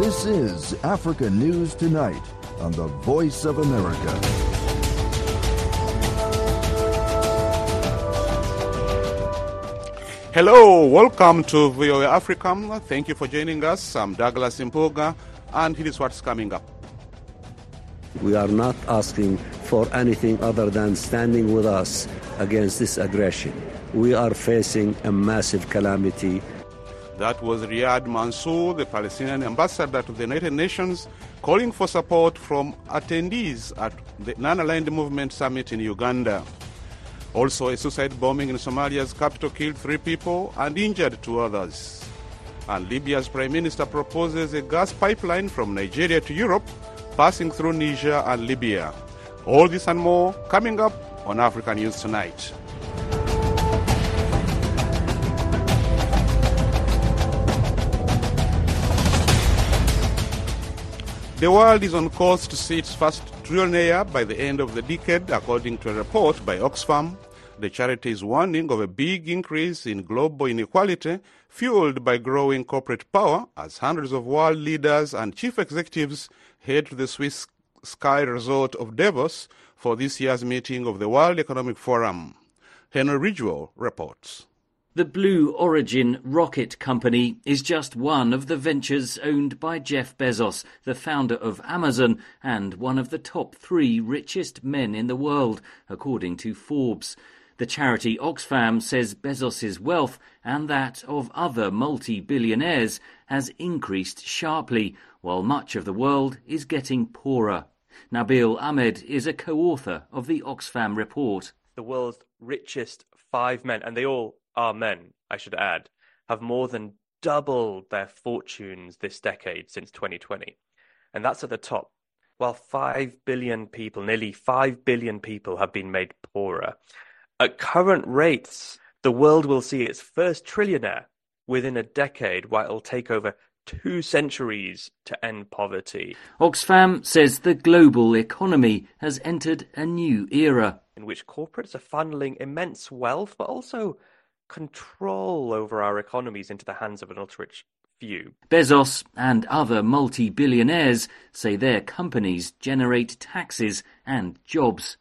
This is Africa News Tonight on the Voice of America. Hello, welcome to VOA Africa. Thank you for joining us. I'm Douglas Mpoga, and here is what's coming up. We are not asking for anything other than standing with us against this aggression. We are facing a massive calamity. That was Riyadh Mansour, the Palestinian ambassador to the United Nations, calling for support from attendees at the Non-Aligned Movement Summit in Uganda. Also, a suicide bombing in Somalia's capital killed 3 people and injured 2 others. And Libya's prime minister proposes a gas pipeline from Nigeria to Europe, passing through Niger and Libya. All this and more coming up on African News Tonight. The world is on course to see its first trillionaire by the end of the decade, according to a report by Oxfam. The charity is warning of a big increase in global inequality, fueled by growing corporate power, as hundreds of world leaders and chief executives head to the Swiss ski resort of Davos for this year's meeting of the World Economic Forum. Henry Ridgewell reports. The Blue Origin rocket company is just one of the ventures owned by Jeff Bezos, the founder of Amazon and one of the top 3 richest men in the world, according to Forbes. The charity Oxfam says Bezos's wealth and that of other multi-billionaires has increased sharply, while much of the world is getting poorer. Nabil Ahmed is a co-author of the Oxfam report. The world's richest 5 men, and they all our men, I should add, have more than doubled their fortunes this decade since 2020. And that's at the top. While 5 billion people, nearly 5 billion people have been made poorer. At current rates, the world will see its first trillionaire within a decade, while it'll take over 2 centuries to end poverty. Oxfam says the global economy has entered a new era in which corporates are funneling immense wealth, but also control over our economies into the hands of an ultra-rich few. Bezos and other multi-billionaires say their companies generate taxes and jobs.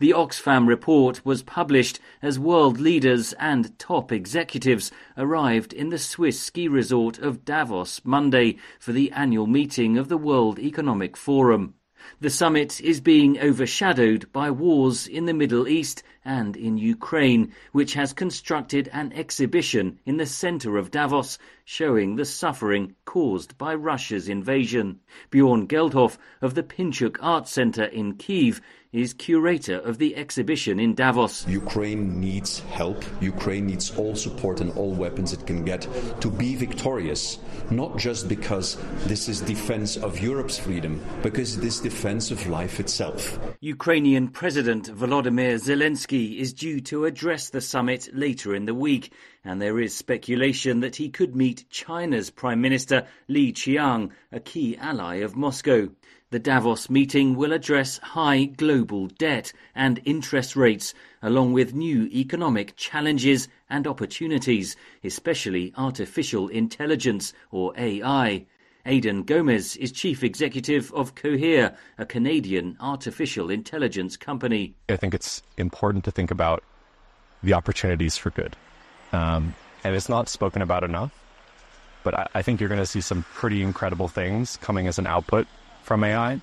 The Oxfam report was published as world leaders and top executives arrived in the Swiss ski resort of Davos Monday for the annual meeting of the World Economic Forum. The summit is being overshadowed by wars in the Middle East and in Ukraine, which has constructed an exhibition in the centre of Davos showing the suffering caused by Russia's invasion. Bjorn Geldhof of the Pinchuk Art Center in Kyiv is curator of the exhibition in Davos. Ukraine needs help. Ukraine needs all support and all weapons it can get to be victorious, not just because this is defense of Europe's freedom, because it is defense of life itself. Ukrainian President Volodymyr Zelensky is due to address the summit later in the week, and there is speculation that he could meet China's Prime Minister Li Qiang, a key ally of Moscow. The Davos meeting will address high global debt and interest rates, along with new economic challenges and opportunities, especially artificial intelligence, or AI. Aidan Gomez is chief executive of Cohere, a Canadian artificial intelligence company. I think it's important to think about the opportunities for good. And it's not spoken about enough, but I think you're going to see some pretty incredible things coming as an output from AI,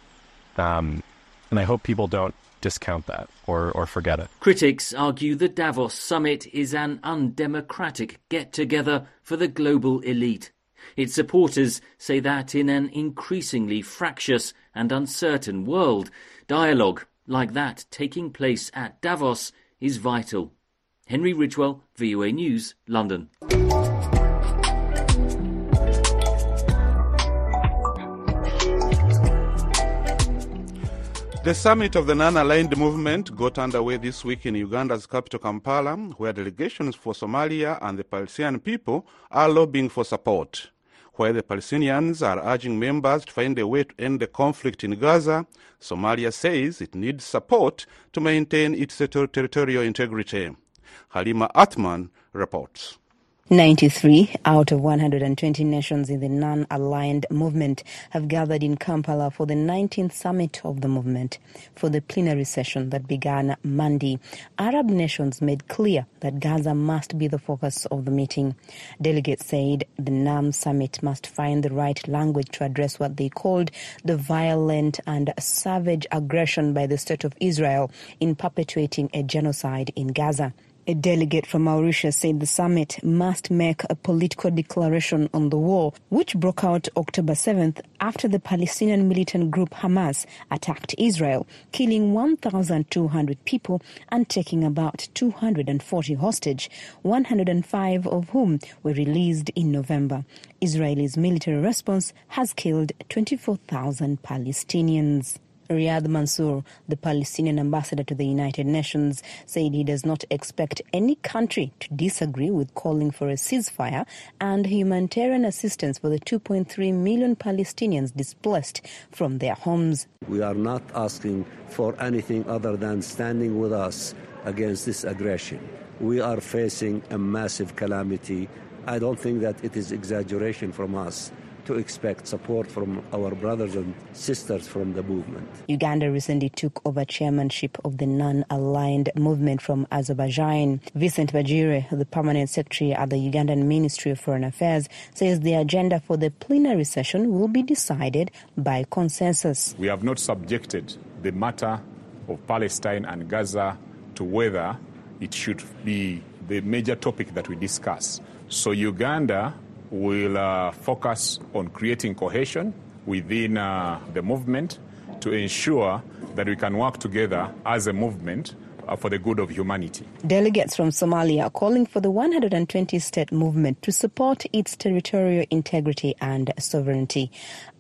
and I hope people don't discount that or forget it. Critics argue the Davos summit is an undemocratic get-together for the global elite. Its supporters say that in an increasingly fractious and uncertain world, dialogue like that taking place at Davos is vital. Henry Ridgewell, VOA News, London. The summit of the Non-Aligned Movement got underway this week in Uganda's capital Kampala, where delegations for Somalia and the Palestinian people are lobbying for support. While the Palestinians are urging members to find a way to end the conflict in Gaza, Somalia says it needs support to maintain its territorial integrity. Halima Atman reports. 93 out of 120 nations in the Non-Aligned Movement have gathered in Kampala for the 19th summit of the movement. For the plenary session that began Monday, Arab nations made clear that Gaza must be the focus of the meeting. Delegates said the NAM summit must find the right language to address what they called the violent and savage aggression by the State of Israel in perpetuating a genocide in Gaza. A delegate from Mauritius said the summit must make a political declaration on the war, which broke out October 7th after the Palestinian militant group Hamas attacked Israel, killing 1,200 people and taking about 240 hostage, 105 of whom were released in November. Israel's military response has killed 24,000 Palestinians. Riyadh Mansour, the Palestinian ambassador to the United Nations, said he does not expect any country to disagree with calling for a ceasefire and humanitarian assistance for the 2.3 million Palestinians displaced from their homes. We are not asking for anything other than standing with us against this aggression. We are facing a massive calamity. I don't think that it is exaggeration from us to expect support from our brothers and sisters from the movement. Uganda recently took over chairmanship of the Non-Aligned Movement from Azerbaijan. Vincent Bajire, the permanent secretary at the Ugandan Ministry of Foreign Affairs, says the agenda for the plenary session will be decided by consensus. We have not subjected the matter of Palestine and Gaza to whether it should be the major topic that we discuss. So Uganda will focus on creating cohesion within the movement to ensure that we can work together as a movement for the good of humanity. Delegates from Somalia are calling for the 120-state movement to support its territorial integrity and sovereignty.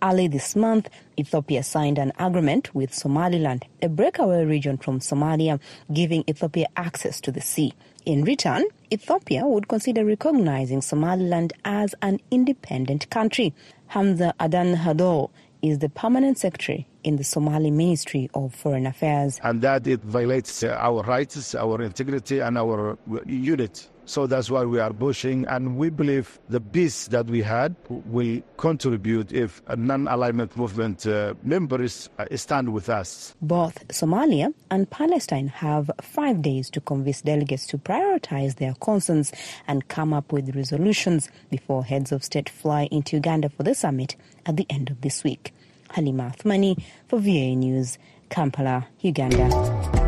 Early this month, Ethiopia signed an agreement with Somaliland, a breakaway region from Somalia, giving Ethiopia access to the sea. In return, Ethiopia would consider recognizing Somaliland as an independent country. Hamza Adan Hador is the permanent secretary in the Somali Ministry of Foreign Affairs. And that it violates our rights, our integrity, and our unity. So that's why we are pushing, and we believe the peace that we had will contribute if a non-alignment movement members stand with us. Both Somalia and Palestine have 5 days to convince delegates to prioritize their concerns and come up with resolutions before heads of state fly into Uganda for the summit at the end of this week. Halima Atman for VOA News, Kampala, Uganda.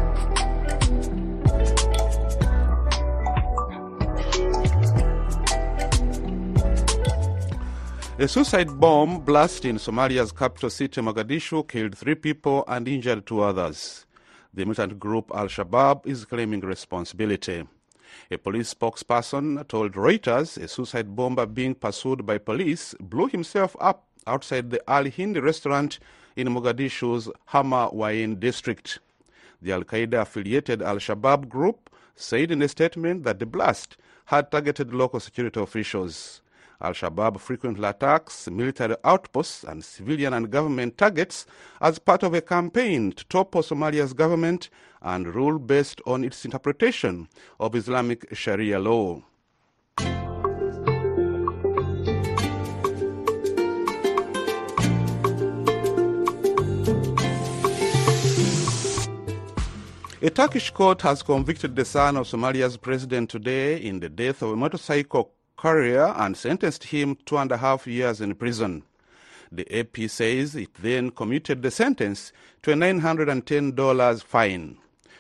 A suicide bomb blast in Somalia's capital city, Mogadishu, killed 3 people and injured 2 others. The militant group Al-Shabaab is claiming responsibility. A police spokesperson told Reuters a suicide bomber being pursued by police blew himself up outside the Al-Hindi restaurant in Mogadishu's Hamawain district. The Al-Qaeda-affiliated Al-Shabaab group said in a statement that the blast had targeted local security officials. Al-Shabaab frequently attacks military outposts and civilian and government targets as part of a campaign to topple Somalia's government and rule based on its interpretation of Islamic Sharia law. A Turkish court has convicted the son of Somalia's president today in the death of a motorcycle courier and sentenced him 2.5 years in prison. The AP says it then commuted the sentence to a $910 fine.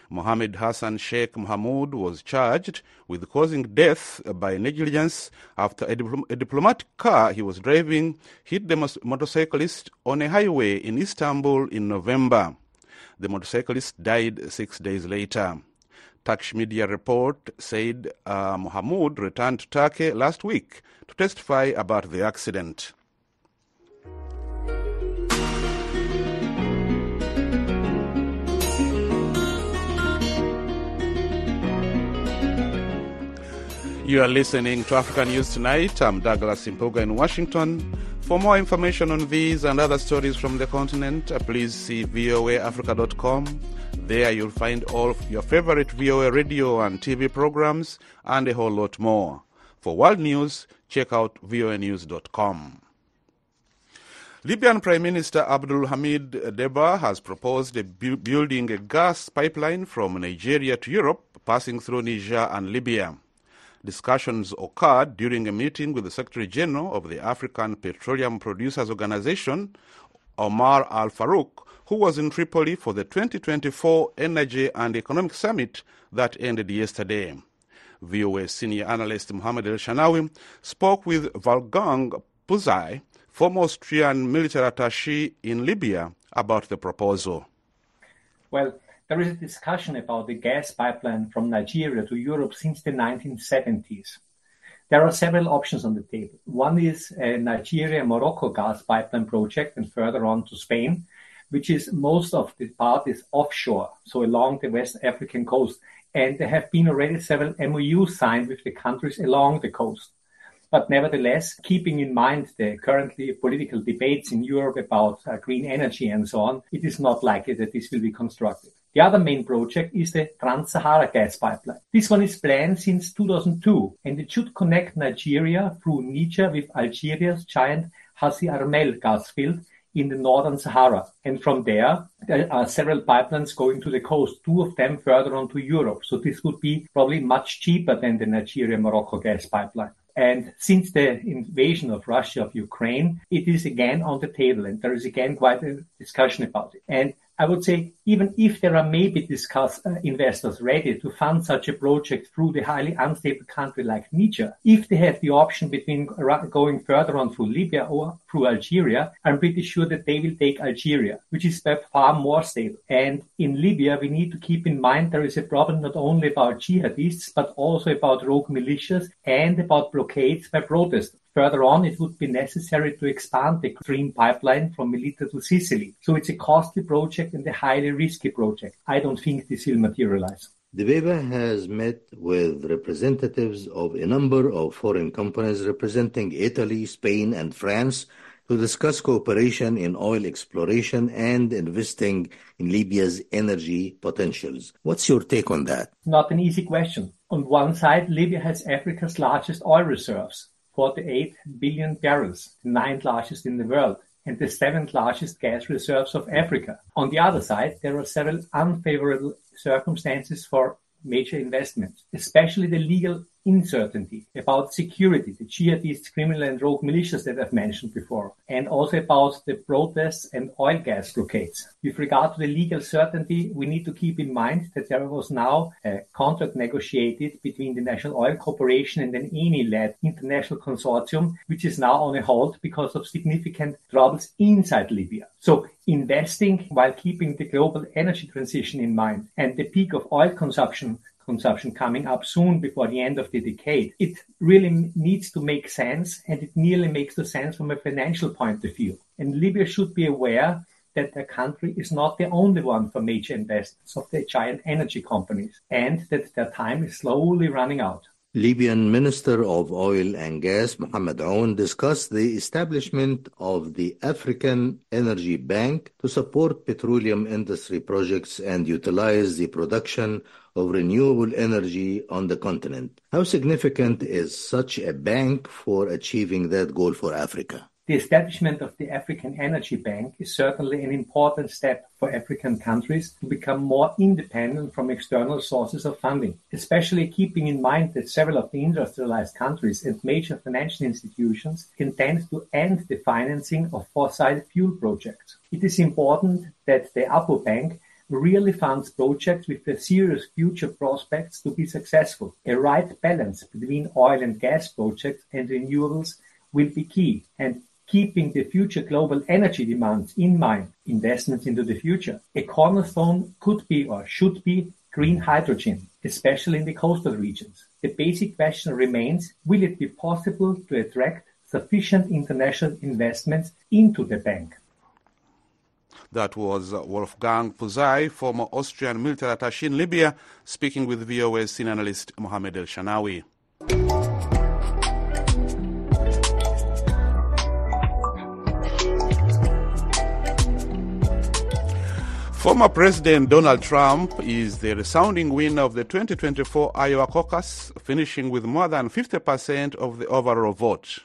Mohammed Hassan Sheikh Mohamud was charged with causing death by negligence after a diplomatic car he was driving hit the motorcyclist on a highway in Istanbul in November. The motorcyclist died 6 days later. Turkish media report said Mohamud returned to Turkey last week to testify about the accident. You are listening to African News Tonight. I'm Douglas Simpoga in Washington. For more information on these and other stories from the continent, please see voaafrica.com. There you'll find all of your favorite VOA radio and TV programs and a whole lot more. For world news, check out voanews.com. Libyan Prime Minister Abdul Hamid Debba has proposed building a gas pipeline from Nigeria to Europe, passing through Niger and Libya. Discussions occurred during a meeting with the Secretary General of the African Petroleum Producers Organization, Omar Al-Farouk, who was in Tripoli for the 2024 Energy and Economic Summit that ended yesterday. VOA senior analyst Mohamed El-Shanawi spoke with Wolfgang Pusztai, former Austrian military attaché in Libya, about the proposal. Well, there is a discussion about the gas pipeline from Nigeria to Europe since the 1970s. There are several options on the table. One is a Nigeria-Morocco gas pipeline project and further on to Spain, which is most of the part is offshore, so along the West African coast. And there have been already several MOUs signed with the countries along the coast. But nevertheless, keeping in mind the currently political debates in Europe about green energy and so on, it is not likely that this will be constructed. The other main project is the Trans-Sahara gas pipeline. This one is planned since 2002, and it should connect Nigeria through Niger with Algeria's giant Hassi Armel gas field in the northern Sahara. And from there are several pipelines going to the coast, two of them further on to Europe. So this would be probably much cheaper than the Nigeria-Morocco gas pipeline. And since the invasion of Russia of Ukraine, it is again on the table, and there is again quite a discussion about it. And I would say, even if there are maybe investors ready to fund such a project through the highly unstable country like Niger, if they have the option between going further on through Libya or through Algeria, I'm pretty sure that they will take Algeria, which is by far more stable. And in Libya, we need to keep in mind there is a problem not only about jihadists, but also about rogue militias and about blockades by protesters. Further on, it would be necessary to expand the green pipeline from Melita to Sicily. So it's a costly project and a highly risky project. I don't think this will materialize. The Debba has met with representatives of a number of foreign companies representing Italy, Spain, and France to discuss cooperation in oil exploration and investing in Libya's energy potentials. What's your take on that? Not an easy question. On one side, Libya has Africa's largest oil reserves. 48 billion barrels, the ninth largest in the world, and the seventh largest gas reserves of Africa. On the other side, there are several unfavorable circumstances for major investments, especially the legal uncertainty about security, the jihadist, criminal and rogue militias that I've mentioned before, and also about the protests and oil gas blockades. With regard to the legal certainty, we need to keep in mind that there was now a contract negotiated between the National Oil Corporation and an ENI-led international consortium, which is now on a halt because of significant troubles inside Libya. So investing while keeping the global energy transition in mind and the peak of oil consumption coming up soon before the end of the decade, it really needs to make sense, and it nearly makes the sense from a financial point of view. And Libya should be aware that their country is not the only one for major investments of the giant energy companies, and that their time is slowly running out. Libyan Minister of Oil and Gas, Mohamed Aoun, discussed the establishment of the African Energy Bank to support petroleum industry projects and utilize the production of renewable energy on the continent. How significant is such a bank for achieving that goal for Africa? The establishment of the African Energy Bank is certainly an important step for African countries to become more independent from external sources of funding, especially keeping in mind that several of the industrialized countries and major financial institutions intend to end the financing of fossil fuel projects. It is important that the APO Bank really funds projects with the serious future prospects to be successful. A right balance between oil and gas projects and renewables will be key, and keeping the future global energy demands in mind, investments into the future. A cornerstone could be or should be green hydrogen, especially in the coastal regions. The basic question remains, will it be possible to attract sufficient international investments into the bank? That was Wolfgang Pusztai, former Austrian military attaché in Libya, speaking with VOA senior analyst Mohamed El-Shanawi. Former President Donald Trump is the resounding winner of the 2024 Iowa caucus, finishing with more than 50% of the overall vote.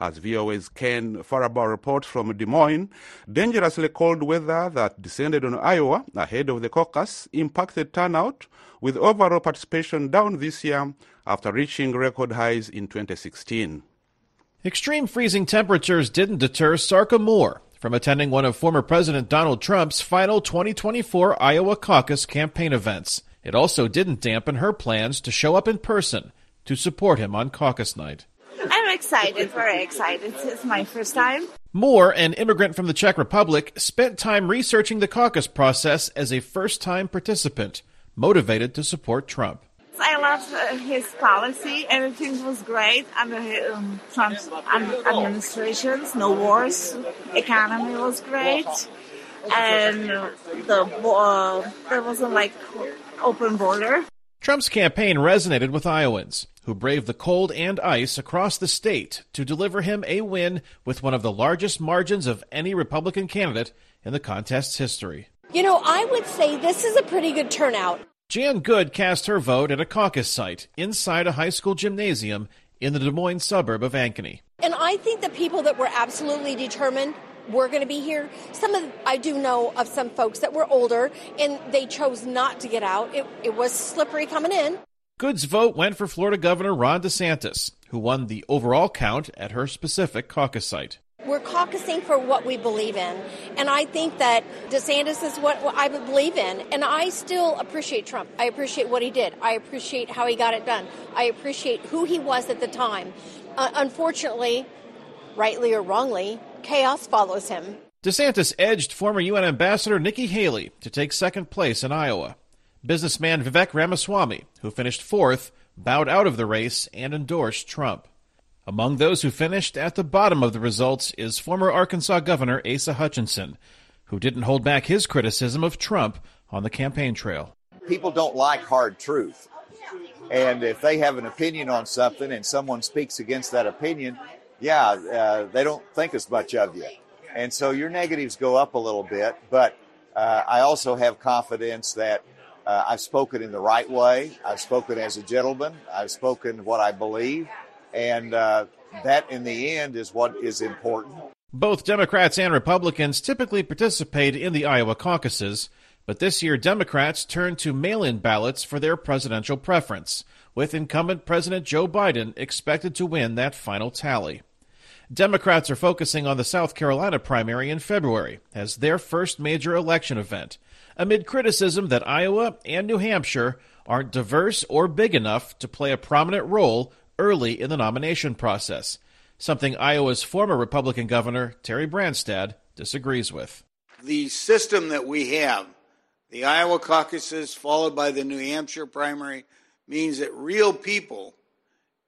As VOA's Ken Farabaugh reports from Des Moines, dangerously cold weather that descended on Iowa ahead of the caucus impacted turnout, with overall participation down this year after reaching record highs in 2016. Extreme freezing temperatures didn't deter Sarka Moore from attending one of former President Donald Trump's final 2024 Iowa caucus campaign events. It also didn't dampen her plans to show up in person to support him on caucus night. I'm excited, very excited. It's my first time. Moore, an immigrant from the Czech Republic, spent time researching the caucus process as a first-time participant, motivated to support Trump. I loved his policy. Everything was great under Trump's administrations. No wars. Economy was great. And there was a open border. Trump's campaign resonated with Iowans, who braved the cold and ice across the state to deliver him a win with one of the largest margins of any Republican candidate in the contest's history. You know, I would say this is a pretty good turnout. Jan Good cast her vote at a caucus site inside a high school gymnasium in the Des Moines suburb of Ankeny. And I think the people that were absolutely determined were going to be here. I do know of some folks that were older, and they chose not to get out. It was slippery coming in. Good's vote went for Florida Governor Ron DeSantis, who won the overall count at her specific caucus site. We're caucusing for what we believe in, and I think that DeSantis is what I would believe in, and I still appreciate Trump. I appreciate what he did. I appreciate how he got it done. I appreciate who he was at the time. Unfortunately, rightly or wrongly, chaos follows him. DeSantis edged former UN Ambassador Nikki Haley to take second place in Iowa. Businessman Vivek Ramaswamy, who finished fourth, bowed out of the race and endorsed Trump. Among those who finished at the bottom of the results is former Arkansas Governor Asa Hutchinson, who didn't hold back his criticism of Trump on the campaign trail. People don't like hard truth. And if they have an opinion on something and someone speaks against that opinion, they don't think as much of you. And so your negatives go up a little bit. But I also have confidence that I've spoken in the right way. I've spoken as a gentleman. I've spoken what I believe. And that, in the end, is what is important. Both Democrats and Republicans typically participate in the Iowa caucuses, but this year Democrats turned to mail-in ballots for their presidential preference, with incumbent President Joe Biden expected to win that final tally. Democrats are focusing on the South Carolina primary in February as their first major election event, amid criticism that Iowa and New Hampshire aren't diverse or big enough to play a prominent role early in the nomination process, something Iowa's former Republican governor, Terry Branstad, disagrees with. The system that we have, the Iowa caucuses followed by the New Hampshire primary, means that real people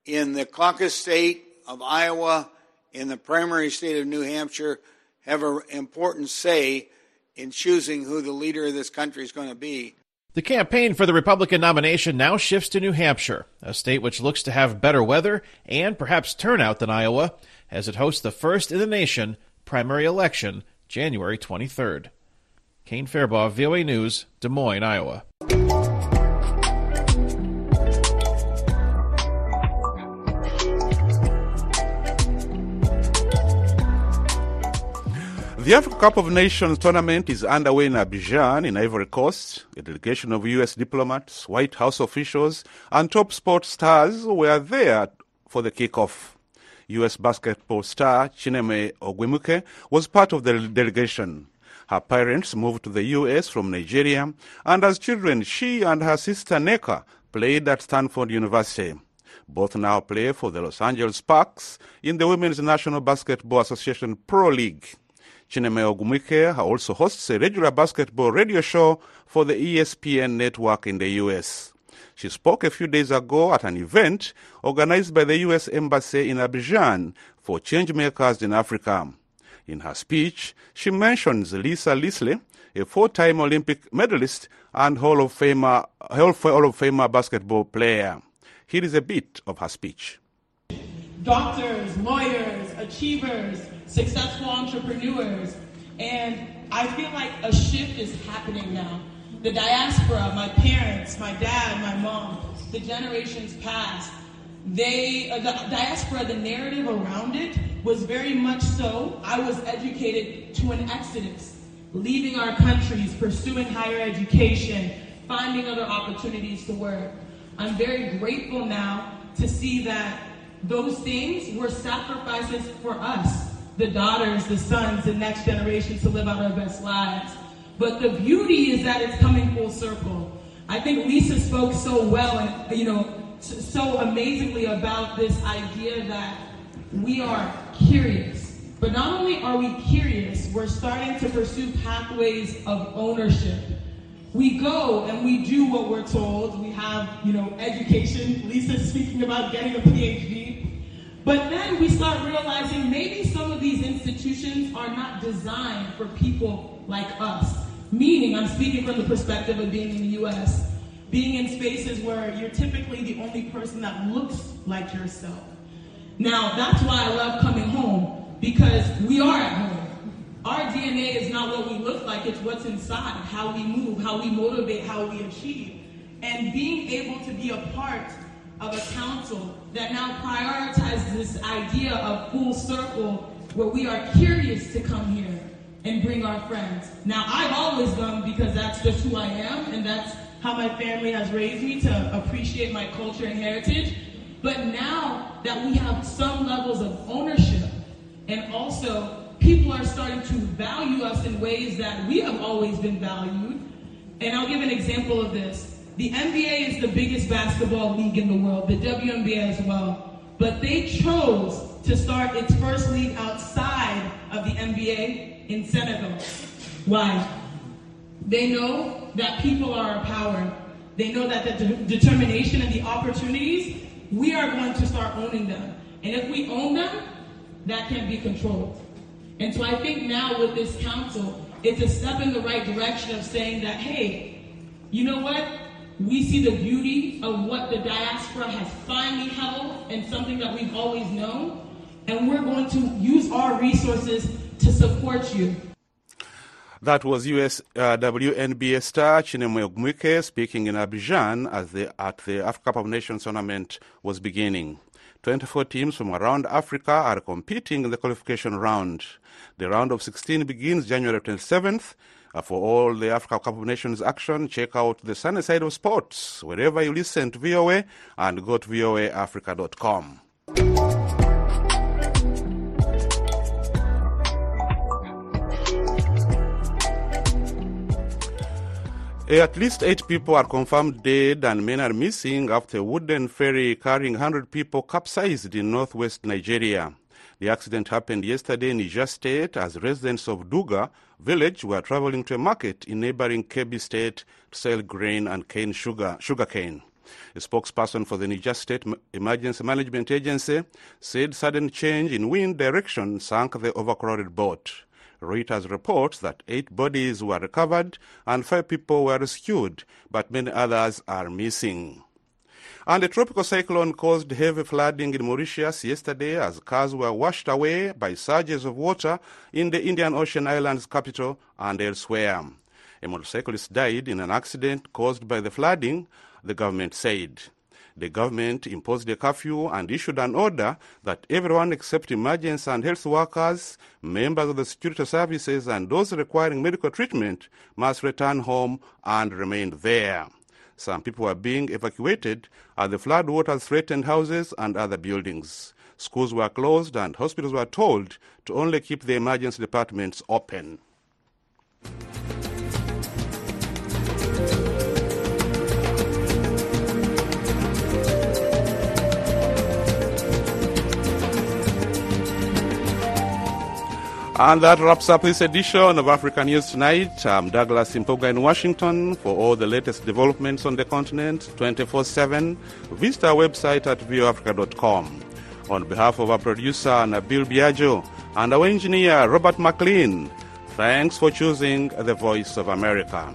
in the caucus state of Iowa, in the primary state of New Hampshire, have an important say in choosing who the leader of this country is going to be. The campaign for the Republican nomination now shifts to New Hampshire, a state which looks to have better weather and perhaps turnout than Iowa, as it hosts the first in the nation primary election January 23rd. Kane Fairbaugh, VOA News, Des Moines, Iowa. The Africa Cup of Nations tournament is underway in Abidjan in Ivory Coast. A delegation of U.S. diplomats, White House officials, and top sports stars were there for the kickoff. U.S. basketball star Chineme Ogwemuke was part of the delegation. Her parents moved to the U.S. from Nigeria, and as children, she and her sister Neka played at Stanford University. Both now play for the Los Angeles Sparks in the Women's National Basketball Association Pro League. Chineme Ogwemuke also hosts a regular basketball radio show for the ESPN network in the U.S. She spoke a few days ago at an event organized by the U.S. Embassy in Abidjan for changemakers in Africa. In her speech, she mentions Lisa Leslie, a four-time Olympic medalist and Hall of Famer basketball player. Here is a bit of her speech. Doctors, lawyers, achievers, successful entrepreneurs, And I feel like a shift is happening now. The diaspora, my parents, my dad, my mom, the generations past, the diaspora, the narrative around it was very much so, I was educated to an exodus, leaving our countries, pursuing higher education, finding other opportunities to work. I'm very grateful now to see that those things were sacrifices for us, the daughters, the sons, the next generation to live out our best lives. But the beauty is that it's coming full circle. I think Lisa spoke so well and, you know, so amazingly about this idea that we are curious. But not only are we curious, we're starting to pursue pathways of ownership. We go and we do what we're told. We have, you know, education. Lisa's speaking about getting a PhD. But then we start realizing maybe some of these institutions are not designed for people like us. Meaning, I'm speaking from the perspective of being in the U.S., being in spaces where you're typically the only person that looks like yourself. Now, that's why I love coming home, because we are at home. Our DNA is not what we look like, it's what's inside, how we move, how we motivate, how we achieve. And being able to be a part of a council that now prioritizes this idea of full circle, where we are curious to come here and bring our friends. Now, I've always come because that's just who I am, and that's how my family has raised me to appreciate my culture and heritage. But now that we have some levels of ownership, and also people are starting to value us in ways that we have always been valued. And I'll give an example of this. The NBA is the biggest basketball league in the world, the WNBA as well. But they chose to start its first league outside of the NBA in Senegal. Why? They know that people are empowered. They know that the determination and the opportunities, we are going to start owning them. And if we own them, that can be controlled. And so I think now with this council, it's a step in the right direction of saying that, hey, you know what? We see the beauty of what the diaspora has finally held and something that we've always known, and we're going to use our resources to support you. That was US WNBA star Chinwe Ogbuike speaking in Abidjan at the Africa Cup of Nations tournament was beginning. 24 teams from around Africa are competing in the qualification round. The round of 16 begins January 27th. For all the Africa Cup of Nations action, check out the sunny side of sports wherever you listen to VOA and go to voaafrica.com. At least 8 people are confirmed dead and men are missing after a wooden ferry carrying 100 people capsized in northwest Nigeria. The accident happened yesterday in Niger State as residents of Duga village were traveling to a market in neighboring Kebbi State to sell grain and sugarcane. A spokesperson for the Niger State Emergency Management Agency said sudden change in wind direction sank the overcrowded boat. Reuters reports that 8 bodies were recovered and 5 people were rescued, but many others are missing. And a tropical cyclone caused heavy flooding in Mauritius yesterday as cars were washed away by surges of water in the Indian Ocean Islands capital and elsewhere. A motorcyclist died in an accident caused by the flooding, the government said. The government imposed a curfew and issued an order that everyone except emergency and health workers, members of the security services and those requiring medical treatment must return home and remain there. Some people were being evacuated as the flood water threatened houses and other buildings. Schools were closed and hospitals were told to only keep the emergency departments open. And that wraps up this edition of African News Tonight. I'm Douglas Simpoga in Washington. For all the latest developments on the continent, 24/7, visit our website at voafrica.com. On behalf of our producer, Nabil Biagio, and our engineer, Robert McLean, thanks for choosing the Voice of America.